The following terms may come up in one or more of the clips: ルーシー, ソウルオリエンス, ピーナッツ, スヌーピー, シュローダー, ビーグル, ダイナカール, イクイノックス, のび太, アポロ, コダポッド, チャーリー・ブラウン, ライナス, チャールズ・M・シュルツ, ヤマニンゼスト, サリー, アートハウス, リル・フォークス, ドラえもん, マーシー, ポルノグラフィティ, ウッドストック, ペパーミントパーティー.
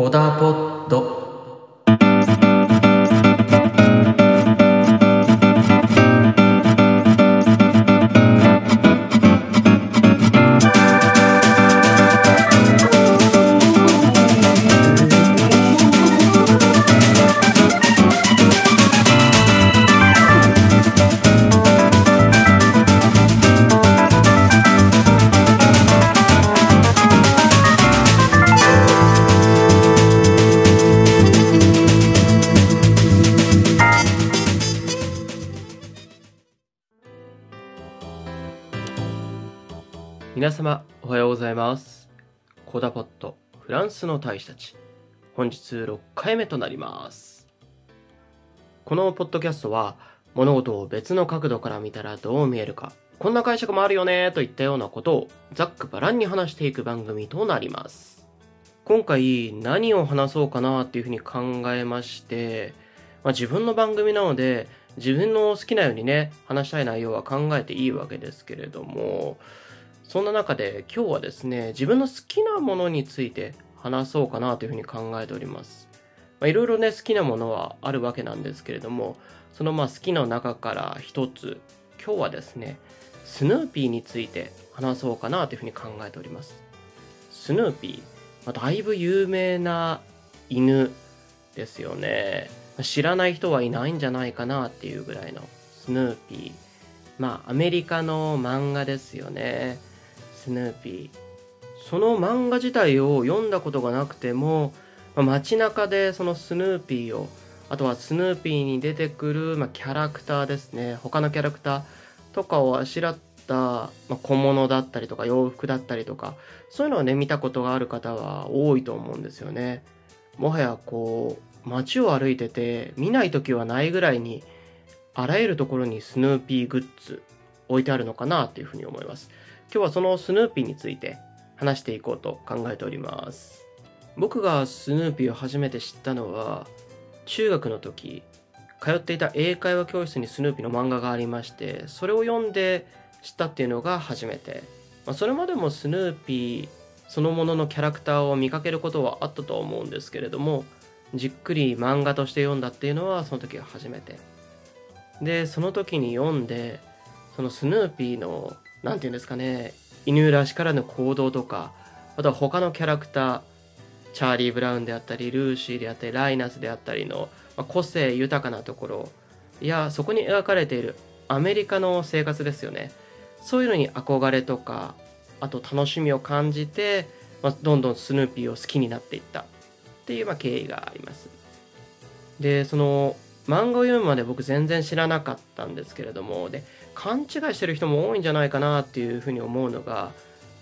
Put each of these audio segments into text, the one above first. コダポッド。皆様おはようございます。コダポッド、フランスの大使たち、本日6回目となります。このポッドキャストは、物事を別の角度から見たらどう見えるか、こんな解釈もあるよねといったようなことをざっくばらんに話していく番組となります。今回何を話そうかなっていうふうに考えまして、自分の番組なので自分の好きなようにね、話したい内容は考えていいわけですけれども、そんな中で今日はですね、自分の好きなものについて話そうかなというふうに考えております。いろいろね、好きなものはあるわけなんですけれども、その好きの中から一つ、今日はですね、スヌーピーについて話そうかなというふうに考えております。スヌーピー、だいぶ有名な犬ですよね。知らない人はいないんじゃないかなっていうぐらいのスヌーピー。アメリカの漫画ですよね。スヌーピー、その漫画自体を読んだことがなくても、街中でそのスヌーピーを、あとはスヌーピーに出てくる、キャラクターですね、他のキャラクターとかをあしらった、小物だったりとか洋服だったりとか、そういうのをね、見たことがある方は多いと思うんですよね。もはや街を歩いてて見ない時はないぐらいに、あらゆるところにスヌーピーグッズ置いてあるのかなというふうに思います。今日はそのスヌーピーについて話していこうと考えております。僕がスヌーピーを初めて知ったのは、中学の時、通っていた英会話教室にスヌーピーの漫画がありまして、それを読んで知ったっていうのが初めて。それまでもスヌーピーそのもののキャラクターを見かけることはあったと思うんですけれども、じっくり漫画として読んだっていうのはその時が初めて。で、その時に読んで、そのスヌーピーのなんていうんですかね、犬らしからぬ行動とか、あとは他のキャラクター、チャーリー・ブラウンであったり、ルーシーであったり、ライナスであったりの個性豊かなところ、いや、そこに描かれているアメリカの生活ですよね。そういうのに憧れとか、あと楽しみを感じて、どんどんスヌーピーを好きになっていったっていう経緯があります。で、その漫画を読むまで僕全然知らなかったんですけれども、で、勘違いしてる人も多いんじゃないかなっていうふうに思うのが、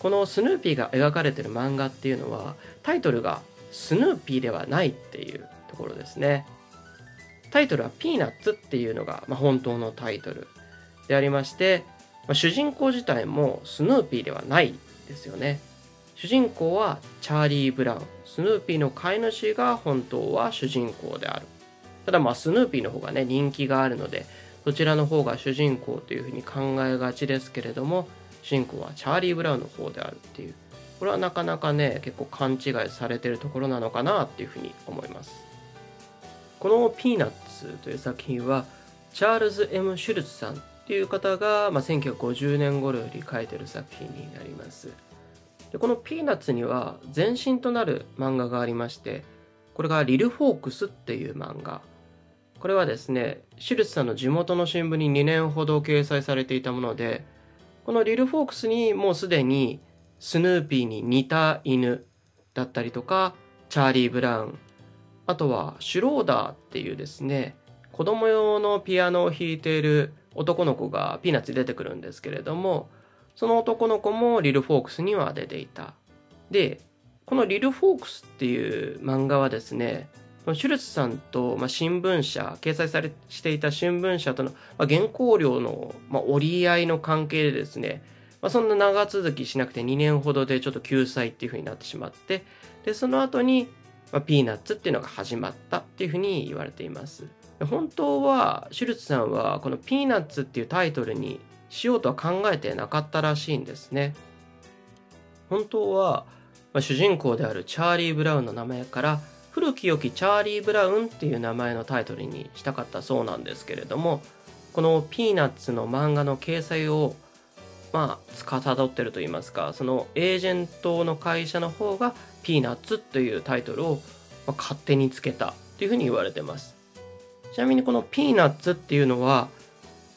このスヌーピーが描かれてる漫画っていうのは、タイトルがスヌーピーではないっていうところですね。タイトルはピーナッツっていうのが、本当のタイトルでありまして、主人公自体もスヌーピーではないですよね。主人公はチャーリー・ブラウン、スヌーピーの飼い主が本当は主人公である。ただスヌーピーの方がね、人気があるので、そちらの方が主人公というふうに考えがちですけれども、主人公はチャーリー・ブラウンの方であるっていう。これはなかなかね、結構勘違いされてるところなのかなっていうふうに思います。このピーナッツという作品は、チャールズ・ M ・シュルツさんっていう方が、1950年頃より書いてる作品になります。で、このピーナッツには前身となる漫画がありまして、これがリル・フォークスっていう漫画。これはですね、シュルツさんの地元の新聞に2年ほど掲載されていたもので、このリル・フォークスにもうすでにスヌーピーに似た犬だったりとか、チャーリー・ブラウン、あとはシュローダーっていうですね、子供用のピアノを弾いている男の子がピーナッツに出てくるんですけれども、その男の子もリル・フォークスには出ていた。で、このリル・フォークスっていう漫画はですね、シュルツさんと新聞社、掲載されていた新聞社との原稿料の折り合いの関係でですね、そんな長続きしなくて2年ほどでちょっと休載っていう風になってしまって、で、その後にピーナッツっていうのが始まったっていう風に言われています。本当はシュルツさんはこのピーナッツっていうタイトルにしようとは考えてなかったらしいんですね。本当は主人公であるチャーリー・ブラウンの名前から古き良きチャーリー・ブラウンっていう名前のタイトルにしたかったそうなんですけれども、このピーナッツの漫画の掲載を司ってると言いますか、そのエージェントの会社の方がピーナッツというタイトルを勝手につけたというふうに言われてます。ちなみにこのピーナッツっていうのは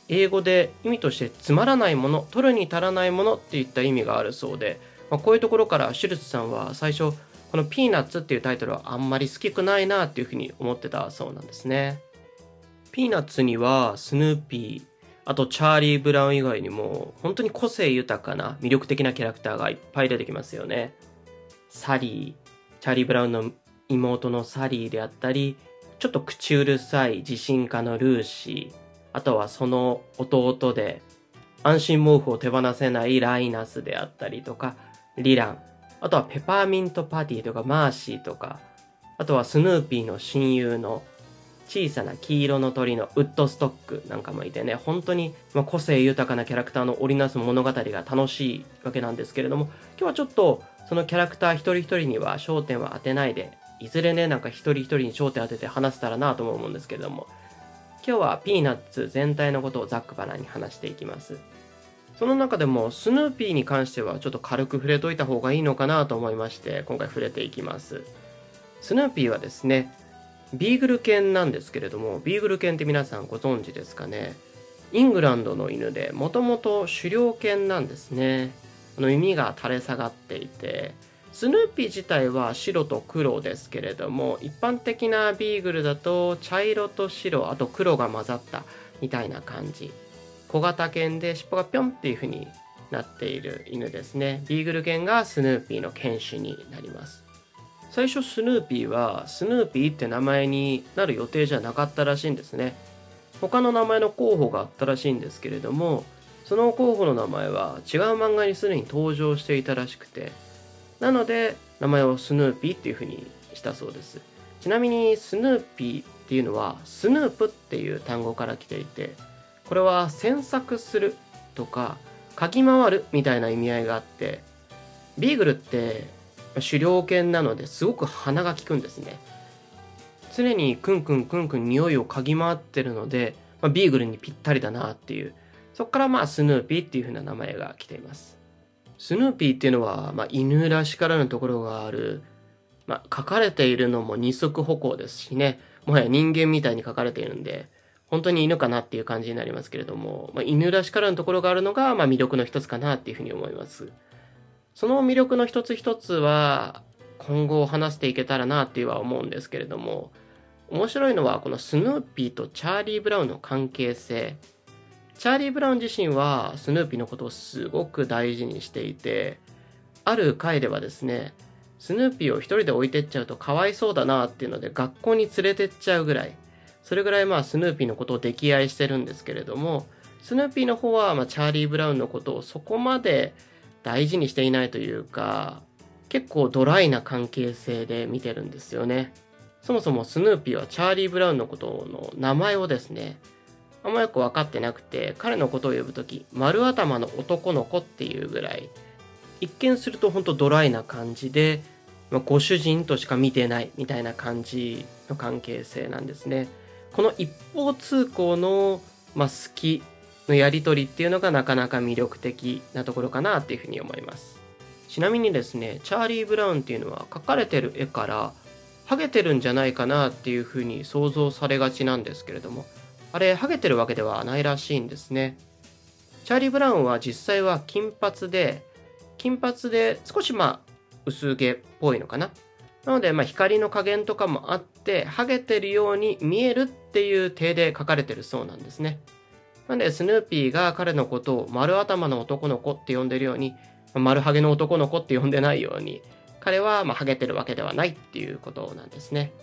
英語で意味としてつまらないもの、取るに足らないものっていった意味があるそうで、こういうところからシュルツさんは最初このピーナッツっていうタイトルはあんまり好きくないなっていうふうに思ってたそうなんですね。ピーナッツにはスヌーピー、あとチャーリー・ブラウン以外にも本当に個性豊かな魅力的なキャラクターがいっぱい出てきますよね。サリー、チャーリー・ブラウンの妹のサリーであったり、ちょっと口うるさい自信家のルーシー、あとはその弟で安心毛布を手放せないライナスであったりとか、リラン、あとはペパーミントパーティーとかマーシーとか、あとはスヌーピーの親友の小さな黄色の鳥のウッドストックなんかもいてね、本当に個性豊かなキャラクターの織りなす物語が楽しいわけなんですけれども、今日はちょっとそのキャラクター一人一人には焦点は当てないで、いずれねなんか一人一人に焦点当てて話せたらなとも思うんですけれども、今日はピーナッツ全体のことをざっくばらんに話していきます。その中でもスヌーピーに関してはちょっと軽く触れといた方がいいのかなと思いまして、今回触れていきます。スヌーピーはですね、ビーグル犬なんですけれども、ビーグル犬って皆さんご存知ですかね。イングランドの犬で、もともと狩猟犬なんですね。耳が垂れ下がっていて、スヌーピー自体は白と黒ですけれども、一般的なビーグルだと茶色と白、あと黒が混ざったみたいな感じ。小型犬で尻尾がピョンっていう風になっている犬ですね。ビーグル犬がスヌーピーの犬種になります。最初スヌーピーはスヌーピーって名前になる予定じゃなかったらしいんですね。他の名前の候補があったらしいんですけれども、その候補の名前は違う漫画にすでに登場していたらしくて、なので名前をスヌーピーっていうふうにしたそうです。ちなみにスヌーピーっていうのはスヌープっていう単語から来ていて、これは詮索するとか嗅ぎ回るみたいな意味合いがあって、ビーグルって狩猟犬なのですごく鼻が利くんですね。常にクンクンクンクン匂いを嗅ぎ回ってるので、ビーグルにぴったりだなっていう、そこからスヌーピーっていう風な名前が来ています。スヌーピーっていうのは、犬らしからぬところがある、書かれているのも二足歩行ですしね、もはや人間みたいに書かれているんで本当に犬かなっていう感じになりますけれども、犬らしからぬところがあるのが、魅力の一つかなっていうふうに思います。その魅力の一つ一つは今後話していけたらなっては思うんですけれども、面白いのはこのスヌーピーとチャーリー・ブラウンの関係性。チャーリー・ブラウン自身はスヌーピーのことをすごく大事にしていて、ある回ではですね、スヌーピーを一人で置いてっちゃうとかわいそうだなっていうので学校に連れてっちゃうぐらい、それぐらいスヌーピーのことを溺愛してるんですけれども、スヌーピーの方はチャーリー・ブラウンのことをそこまで大事にしていないというか、結構ドライな関係性で見てるんですよね。そもそもスヌーピーはチャーリー・ブラウンのことの名前をですね、あんまよく分かってなくて、彼のことを呼ぶとき丸頭の男の子っていうぐらい、一見するとほんとドライな感じで、ご主人としか見てないみたいな感じの関係性なんですね。この一方通行の、好きのやり取りっていうのがなかなか魅力的なところかなっていうふうに思います。ちなみにですね、チャーリー・ブラウンっていうのは描かれてる絵からハゲてるんじゃないかなっていうふうに想像されがちなんですけれども、あれハゲてるわけではないらしいんですね。チャーリー・ブラウンは実際は金髪で少し薄毛っぽいのかな。なので光の加減とかもあってハゲてるように見えるっていう体で描かれてるそうなんですね。なのでスヌーピーが彼のことを丸頭の男の子って呼んでるように、丸ハゲの男の子って呼んでないように、彼はハゲてるわけではないっていうことなんですね。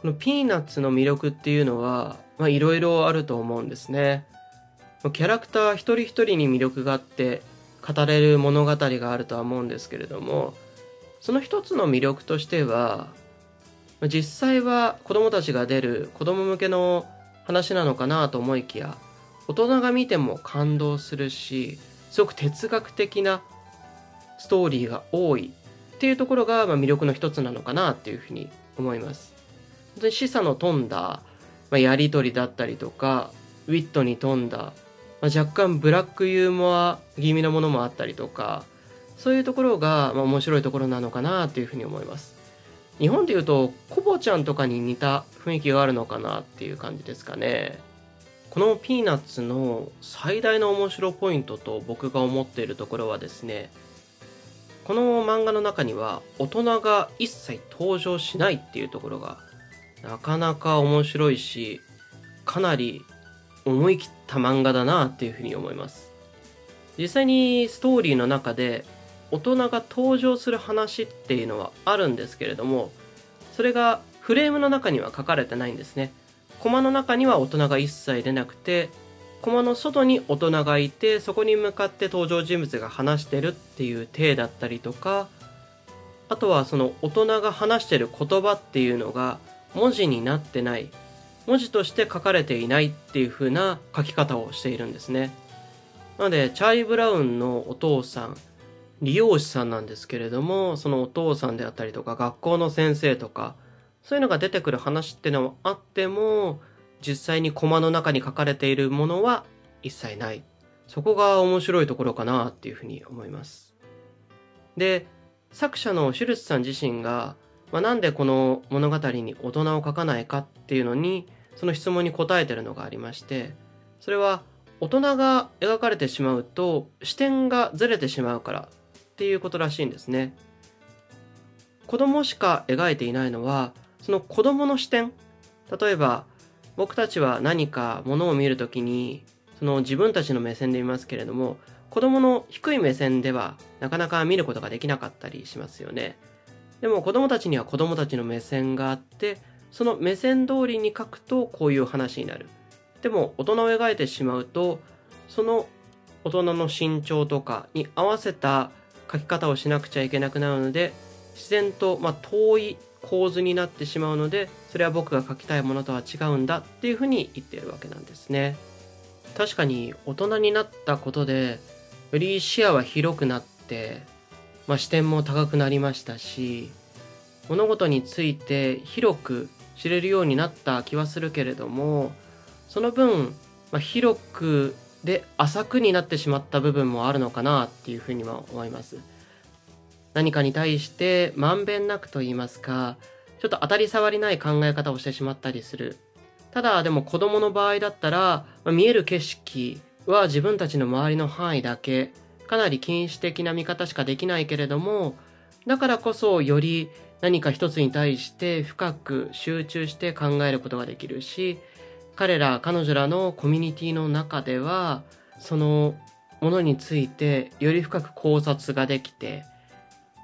このピーナッツの魅力っていうのはいろいろあると思うんですね。キャラクター一人一人に魅力があって語れる物語があるとは思うんですけれども、その一つの魅力としては、実際は子供たちが出る子供向けの話なのかなと思いきや、大人が見ても感動するし、すごく哲学的なストーリーが多い、っていうところが魅力の一つなのかなっていうふうに思います。本当に示唆の富んだやり取りだったりとか、ウィットに富んだ若干ブラックユーモア気味のものもあったりとか、そういうところが面白いところなのかなというふうに思います。日本でいうとコボちゃんとかに似た雰囲気があるのかなっていう感じですかね。このピーナッツの最大の面白ポイントと僕が思っているところはですね、この漫画の中には大人が一切登場しないっていうところがなかなか面白いし、かなり思い切った漫画だなっていうふうに思います。実際にストーリーの中で大人が登場する話っていうのはあるんですけれども、それがフレームの中には書かれてないんですね。コマの中には大人が一切出なくて、コマの外に大人がいて、そこに向かって登場人物が話してるっていう体だったりとか、あとはその大人が話してる言葉っていうのが文字になってない、文字として書かれていないっていう風な書き方をしているんですね。なのでチャーリー・ブラウンのお父さん、理容師さんなんですけれども、そのお父さんであったりとか学校の先生とか、そういうのが出てくる話ってのはあっても、実際にコマの中に書かれているものは一切ない。そこが面白いところかなっていうふうに思います。で、作者のシュルツさん自身が、なんでこの物語に大人を書かないかっていうのに、その質問に答えてるのがありまして、それは大人が描かれてしまうと視点がずれてしまうからっていうことらしいんですね。子供しか描いていないのは、その子供の視点。例えば僕たちは何かものを見るときに、その自分たちの目線で見ますけれども、子供の低い目線ではなかなか見ることができなかったりしますよね。でも子供たちには子供たちの目線があって、その目線通りに書くとこういう話になる。でも大人を描いてしまうと、その大人の身長とかに合わせた書き方をしなくちゃいけなくなるので、自然と遠い構図になってしまうので、それは僕が書きたいものとは違うんだっていうふうに言っているわけなんですね。確かに大人になったことでより視野は広くなって、視点も高くなりましたし、物事について広く知れるようになった気はするけれども、その分、広くで浅くになってしまった部分もあるのかなっていうふうには思います。何かに対してまんべんなくと言いますか、ちょっと当たり障りない考え方をしてしまったりする。ただでも子供の場合だったら、見える景色は自分たちの周りの範囲だけ、かなり近視的な見方しかできないけれども、だからこそより何か一つに対して深く集中して考えることができるし、彼ら彼女らのコミュニティの中では、そのものについてより深く考察ができて、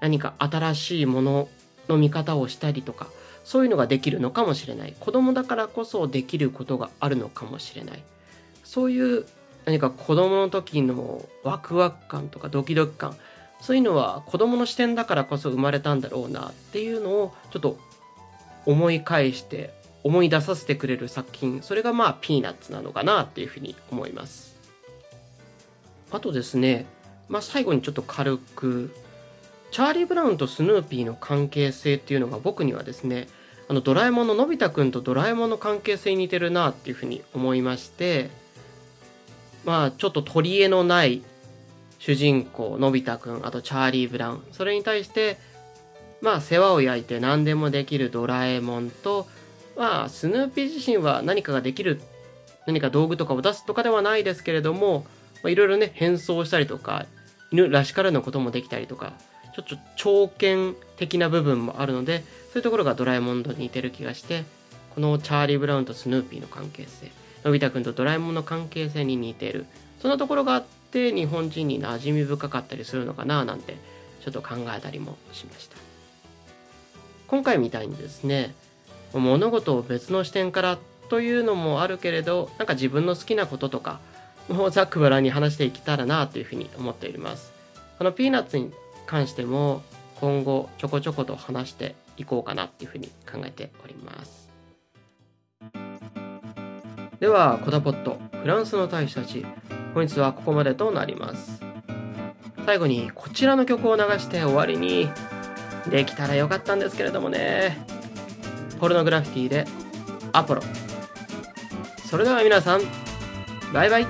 何か新しいものの見方をしたりとか、そういうのができるのかもしれない。子供だからこそできることがあるのかもしれない。そういう何か子供の時のワクワク感とかドキドキ感、そういうのは子供の視点だからこそ生まれたんだろうなっていうのをちょっと思い返して思い出させてくれる作品、それがピーナッツなのかなっていうふうに思います。あとですね、最後にちょっと軽くチャーリー・ブラウンとスヌーピーの関係性っていうのが、僕にはですね、ドラえもんののび太くんとドラえもんの関係性に似てるなっていうふうに思いまして、ちょっと取り柄のない主人公のび太くん、あとチャーリー・ブラウン、それに対して世話を焼いて何でもできるドラえもんと、スヌーピー自身は何かができる、何か道具とかを出すとかではないですけれども、いろいろね、変装したりとか、犬らしからぬこともできたりとか、ちょっと長剣的な部分もあるので、そういうところがドラえもんと似てる気がして、このチャーリー・ブラウンとスヌーピーの関係性、のび太くんとドラえもんの関係性に似てる、そんなところがあって日本人に馴染み深かったりするのかななんてちょっと考えたりもしました。今回みたいにですね、物事を別の視点からというのもあるけれど、なんか自分の好きなこととかもうざっくばらんに話していけたらなというふうに思っております。このピーナッツに関しても今後ちょこちょこと話していこうかなっていうふうに考えております。ではコダポットフランスの大使たち、本日はここまでとなります。最後にこちらの曲を流して終わりにできたらよかったんですけれどもね。ポルノグラフィティでアポロ。それでは皆さん、バイバイ。